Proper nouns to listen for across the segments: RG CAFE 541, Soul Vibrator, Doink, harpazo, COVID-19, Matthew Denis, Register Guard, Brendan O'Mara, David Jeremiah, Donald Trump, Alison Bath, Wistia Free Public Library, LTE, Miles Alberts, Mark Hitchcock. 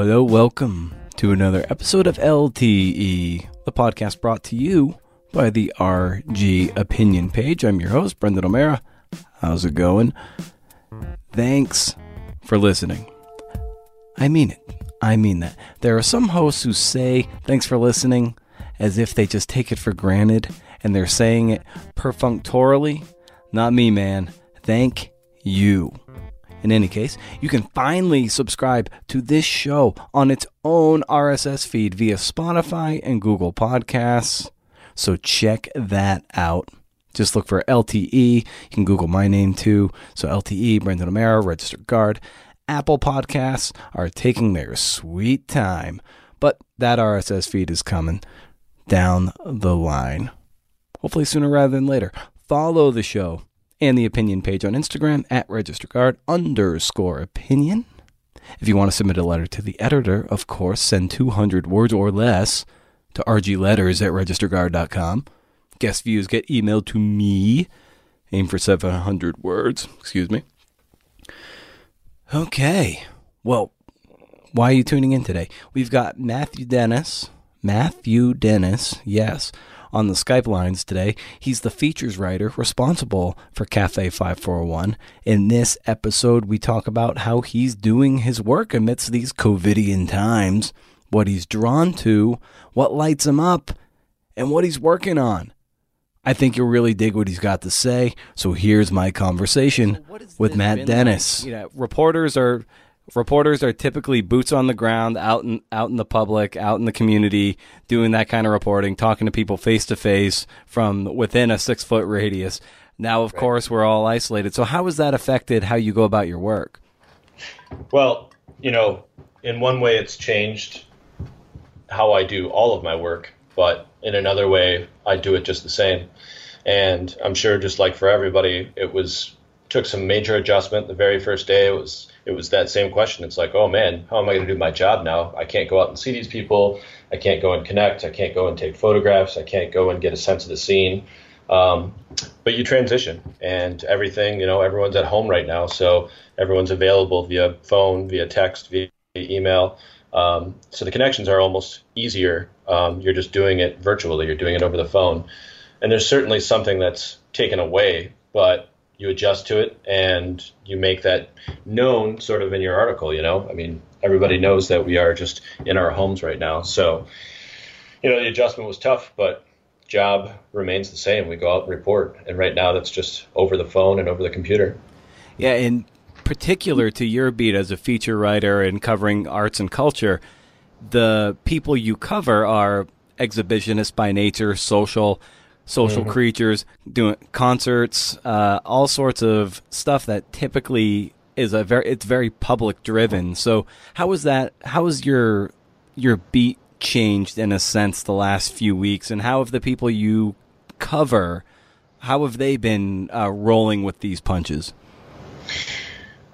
Hello, welcome to another episode of LTE, the podcast brought to you by the RG Opinion page. I'm your host, Brendan O'Mara. How's it going? Thanks for listening. I mean it. I mean that. There are some hosts who say thanks for listening as if they just take it for granted and they're saying it perfunctorily. Not me, man. Thank you. In any case, you can finally subscribe to this show on its own RSS feed via Spotify and Google Podcasts. So check that out. Just look for LTE. You can Google my name too. So LTE, Brendan O'Mara, Register Guard. Apple Podcasts are taking their sweet time. But that RSS feed is coming down the line. Hopefully sooner rather than later. Follow the show and the opinion page on Instagram at registerguard_opinion. If you want to submit a letter to the editor, of course, send 200 words or less to rgletters@registerguard.com. Guest views get emailed to me. Aim for 700 words. Excuse me. Okay. Well, why are you tuning in today? We've got Matthew Denis. Matthew Denis, yes, on the Skype lines today. He's the features writer responsible for CAFE 541. In this episode, we talk about how he's doing his work amidst these COVIDian times, what he's drawn to, what lights him up, and what he's working on. I think you'll really dig what he's got to say, so here's my conversation with Matt Denis. Like, you know, reporters are typically boots on the ground, out in the public, out in the community, doing that kind of reporting, talking to people face to face from within a 6-foot radius. Now, of course, we're all isolated. So how has that affected how you go about your work? Well, you know, in one way it's changed how I do all of my work, but in another way, I do it just the same. And I'm sure just like for everybody, it took some major adjustment. The very first day, it was that same question. It's like, oh man, how am I going to do my job now? I can't go out and see these people. I can't go and connect. I can't go and take photographs. I can't go and get a sense of the scene. But you transition and everything, you know, everyone's at home right now. So everyone's available via phone, via text, via email. So the connections are almost easier. You're just doing it virtually. You're doing it over the phone. And there's certainly something that's taken away, but you adjust to it and you make that known sort of in your article, you know? I mean, everybody knows that we are just in our homes right now. So, you know, the adjustment was tough, but job remains the same. We go out and report. And right now that's just over the phone and over the computer. Yeah, and particular to your beat as a feature writer and covering arts and culture, the people you cover are exhibitionists by nature, social mm-hmm. creatures, doing concerts, all sorts of stuff that typically is very public driven. So how is your beat changed in a sense the last few weeks, and how have the people you cover, how have they been rolling with these punches?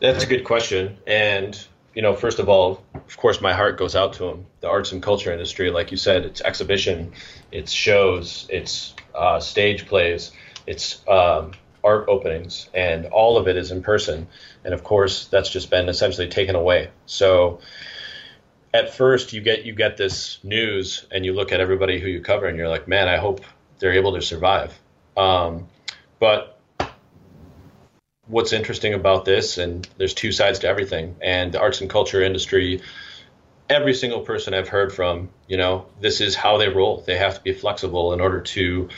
That's a good question. And, you know, first of all, of course, my heart goes out to them. The arts and culture industry, like you said, it's exhibition, it's shows, it's stage plays, it's art openings, and all of it is in person. And of course, that's just been essentially taken away. So at first you get this news and you look at everybody who you cover and you're like, man, I hope they're able to survive. But what's interesting about this, and there's two sides to everything, and the arts and culture industry, every single person I've heard from, you know, this is how they roll. They have to be flexible in order to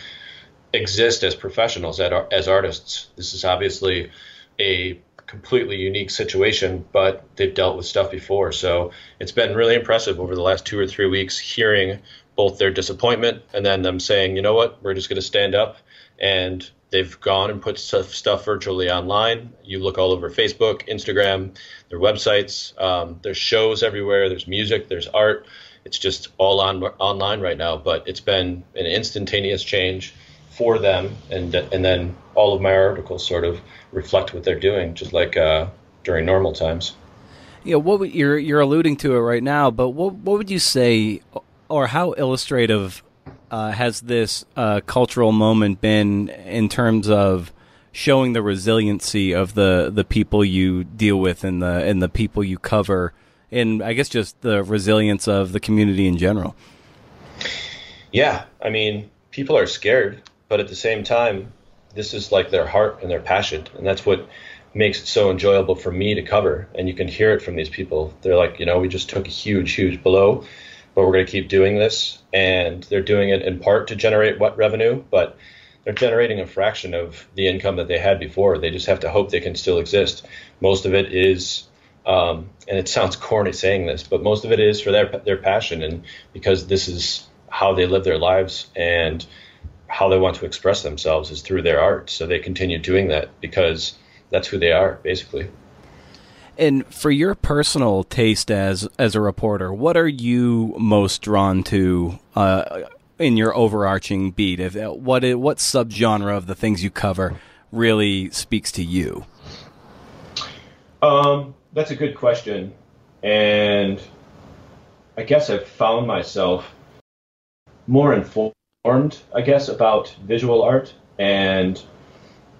exist as professionals, as artists. This is obviously a completely unique situation, but they've dealt with stuff before. So it's been really impressive over the last 2 or 3 weeks hearing both their disappointment and then them saying, you know what, we're just going to stand up. And they've gone and put stuff virtually online. You look all over Facebook, Instagram, their websites. There's shows everywhere. There's music. There's art. It's just all online right now. But it's been an instantaneous change for them. And then all of my articles sort of reflect what they're doing, just like during normal times. Yeah, you're alluding to it right now, but what would you say, or how illustrative has this cultural moment been in terms of showing the resiliency of the people you deal with and the people you cover and I guess just the resilience of the community in general. Yeah, I mean, people are scared, but at the same time, this is like their heart and their passion, and that's what makes it so enjoyable for me to cover. And you can hear it from these people. They're like, you know, we just took a huge blow, but we're going to keep doing this. And they're doing it in part to generate what revenue, but they're generating a fraction of the income that they had before. They just have to hope they can still exist. Most of it is, and it sounds corny saying this, but most of it is for their passion, and because this is how they live their lives and how they want to express themselves is through their art. So they continue doing that because that's who they are, basically. And for your personal taste as a reporter, what are you most drawn to in your overarching beat? What subgenre of the things you cover really speaks to you? That's a good question. And I guess I've found myself more informed, I guess, about visual art and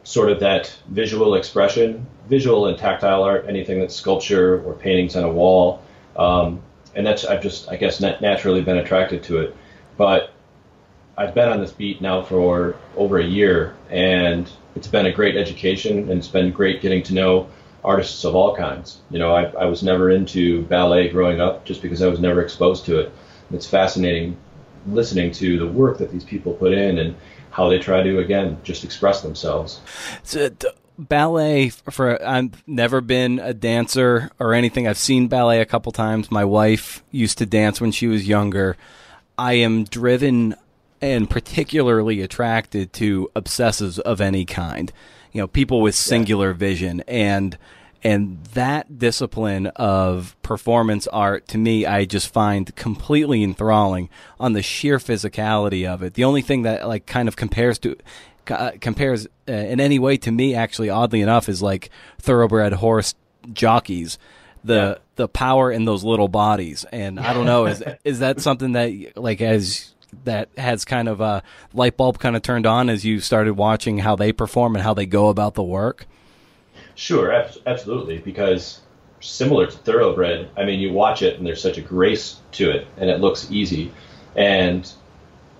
sort of that visual expression, visual and tactile art, anything that's sculpture or paintings on a wall. And that's, I've just, I guess, naturally been attracted to it. But I've been on this beat now for over a year, and it's been a great education, and it's been great getting to know artists of all kinds. You know, I was never into ballet growing up just because I was never exposed to it. It's fascinating listening to the work that these people put in and how they try to, again, just express themselves. So, ballet, I've never been a dancer or anything. I've seen ballet a couple times. My wife used to dance when she was younger. I am driven and particularly attracted to obsessives of any kind, you know, people with singular vision. And that discipline of performance art, to me, I just find completely enthralling on the sheer physicality of it. The only thing that like kind of compares in any way to me, actually, oddly enough, is like thoroughbred horse jockeys, the power in those little bodies. And I don't know, is that something that like as that has kind of a light bulb kind of turned on as you started watching how they perform and how they go about the work? Sure, absolutely, because similar to thoroughbred, I mean, you watch it and there's such a grace to it and it looks easy, and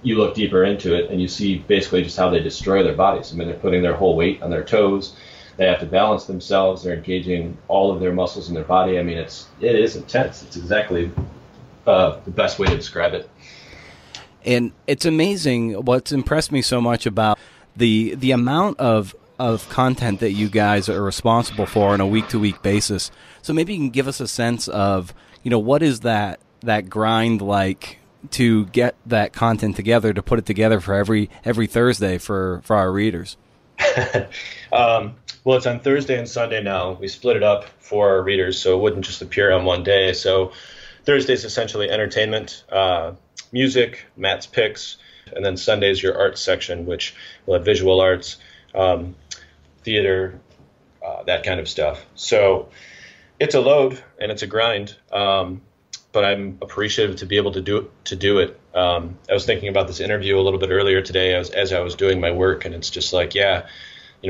you look deeper into it and you see basically just how they destroy their bodies. I mean, they're putting their whole weight on their toes. They have to balance themselves. They're engaging all of their muscles in their body. I mean, it is intense. It's exactly the best way to describe it. And it's amazing. What's impressed me so much about the amount of content that you guys are responsible for on a week-to-week basis. So maybe you can give us a sense of, you know, what is that grind like to get that content together, to put it together for every Thursday for our readers? Well, it's on Thursday and Sunday now. We split it up for our readers so it wouldn't just appear on one day. So Thursday's essentially entertainment, music, Matt's picks, and then Sunday's your art section, which will have visual arts, theater, that kind of stuff. So it's a load and it's a grind, but I'm appreciative to be able to do it. I was thinking about this interview a little bit earlier today as I was doing my work, and it's just like, you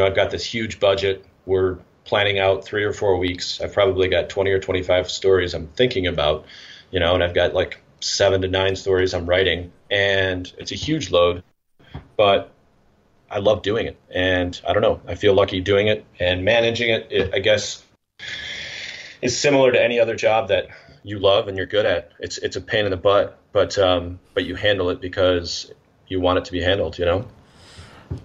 know, I've got this huge budget. We're planning out 3 or 4 weeks. I've probably got 20 or 25 stories I'm thinking about, you know, and I've got like 7 to 9 stories I'm writing, and it's a huge load, but I love doing it, and I don't know, I feel lucky doing it and managing it. It, I guess, is similar to any other job that you love and you're good at. It's a pain in the butt, but you handle it because you want it to be handled, you know?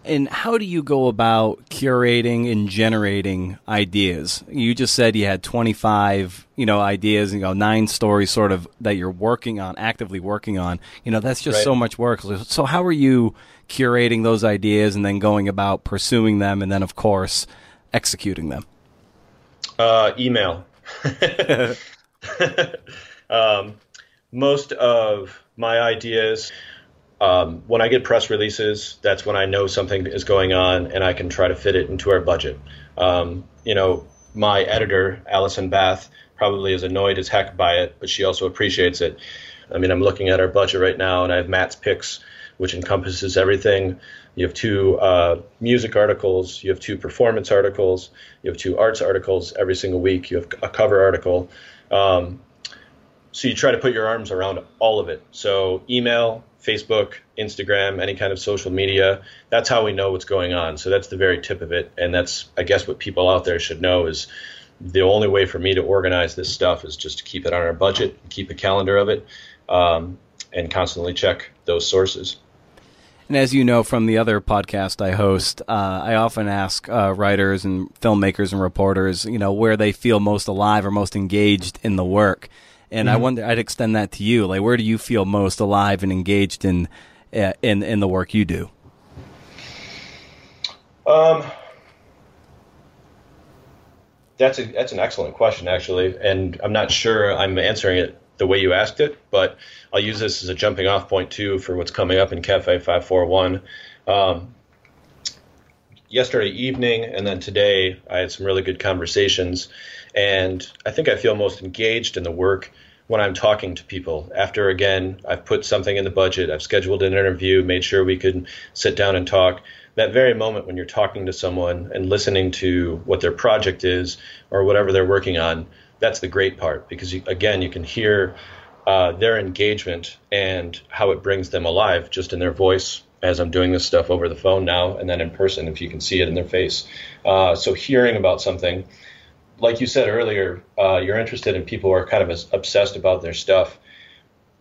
And how do you go about curating and generating ideas? You just said you had 25, you know, ideas, you know, 9 stories sort of that you're working on, actively working on. You know, that's just so much work. So how are you curating those ideas and then going about pursuing them and then, of course, executing them? Email. Most of my ideas... when I get press releases, that's when I know something is going on and I can try to fit it into our budget. You know, my editor, Alison Bath, probably is annoyed as heck by it, but she also appreciates it. I mean, I'm looking at our budget right now and I have Matt's picks, which encompasses everything. You have 2 music articles, you have 2 performance articles, you have 2 arts articles every single week, you have a cover article. So you try to put your arms around all of it. So email, Facebook, Instagram, any kind of social media, that's how we know what's going on. So that's the very tip of it. And that's, I guess, what people out there should know is the only way for me to organize this stuff is just to keep it on our budget, keep a calendar of it, and constantly check those sources. And as you know from the other podcast I host, I often ask writers and filmmakers and reporters, you know, where they feel most alive or most engaged in the work. And I wonder, I'd extend that to you. Like, where do you feel most alive and engaged in the work you do? That's an excellent question, actually, and I'm not sure I'm answering it the way you asked it, but I'll use this as a jumping off point too for what's coming up in Cafe 541. Yesterday evening and then today, I had some really good conversations, and I think I feel most engaged in the work when I'm talking to people. After, again, I've put something in the budget, I've scheduled an interview, made sure we could sit down and talk. That very moment when you're talking to someone and listening to what their project is or whatever they're working on, that's the great part, because, again, you can hear their engagement and how it brings them alive just in their voice as I'm doing this stuff over the phone now and then in person if you can see it in their face. So hearing about something, like you said earlier, you're interested in people who are kind of obsessed about their stuff.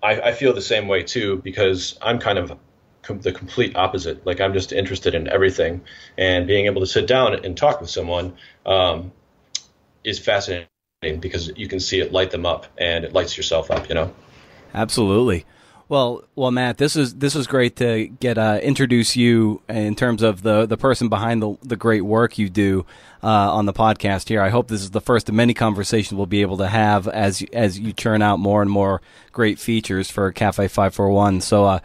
I feel the same way, too, because I'm kind of the complete opposite. Like, I'm just interested in everything, and being able to sit down and talk with someone is fascinating, because you can see it light them up, and it lights yourself up, you know? Absolutely. Well, Matt, this is great to get introduce you in terms of the person behind the great work you do on the podcast here. I hope this is the first of many conversations we'll be able to have as you churn out more and more great features for Cafe 541. So,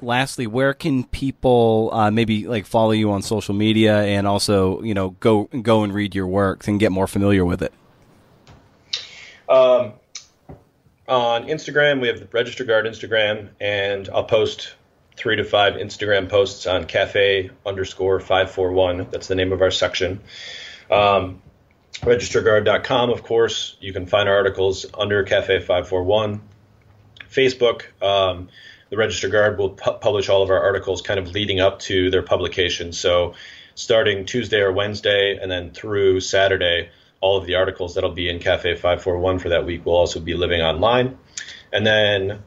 lastly, where can people maybe like follow you on social media and also, you know, go and read your works and get more familiar with it? On Instagram, we have the Register Guard Instagram, and I'll post 3 to 5 Instagram posts on cafe_541. That's the name of our section. Registerguard.com, of course. You can find our articles under Cafe 541. Facebook, the Register Guard will publish all of our articles kind of leading up to their publication. So starting Tuesday or Wednesday and then through Saturday, all of the articles that'll be in Cafe 541 for that week will also be living online. And then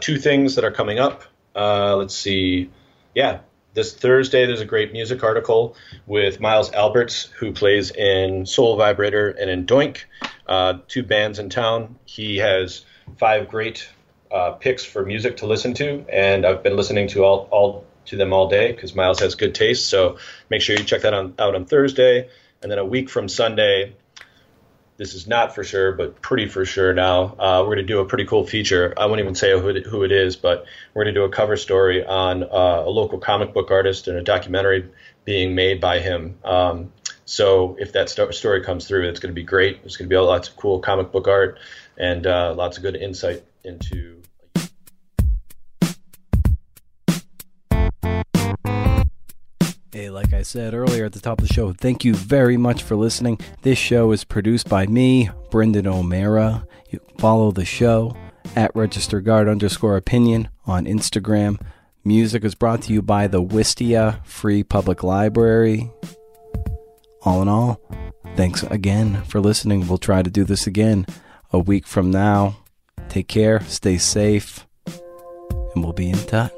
2 things that are coming up. Let's see. Yeah, this Thursday there's a great music article with Miles Alberts, who plays in Soul Vibrator and in Doink, 2 bands in town. He has 5 great picks for music to listen to, and I've been listening to all to them all day because Miles has good taste. So make sure you check that out on Thursday. And then a week from Sunday, this is not for sure, but pretty for sure now, we're going to do a pretty cool feature. I won't even say who it is, but we're going to do a cover story on a local comic book artist and a documentary being made by him. So if that story comes through, it's going to be great. There's going to be lots of cool comic book art and lots of good insight into... Hey, like I said earlier at the top of the show, thank you very much for listening. This show is produced by me, Brendan O'Mara. You follow the show at registerguard_opinion on Instagram. Music is brought to you by the Wistia Free Public Library. All in all, thanks again for listening. We'll try to do this again a week from now. Take care, stay safe, and we'll be in touch.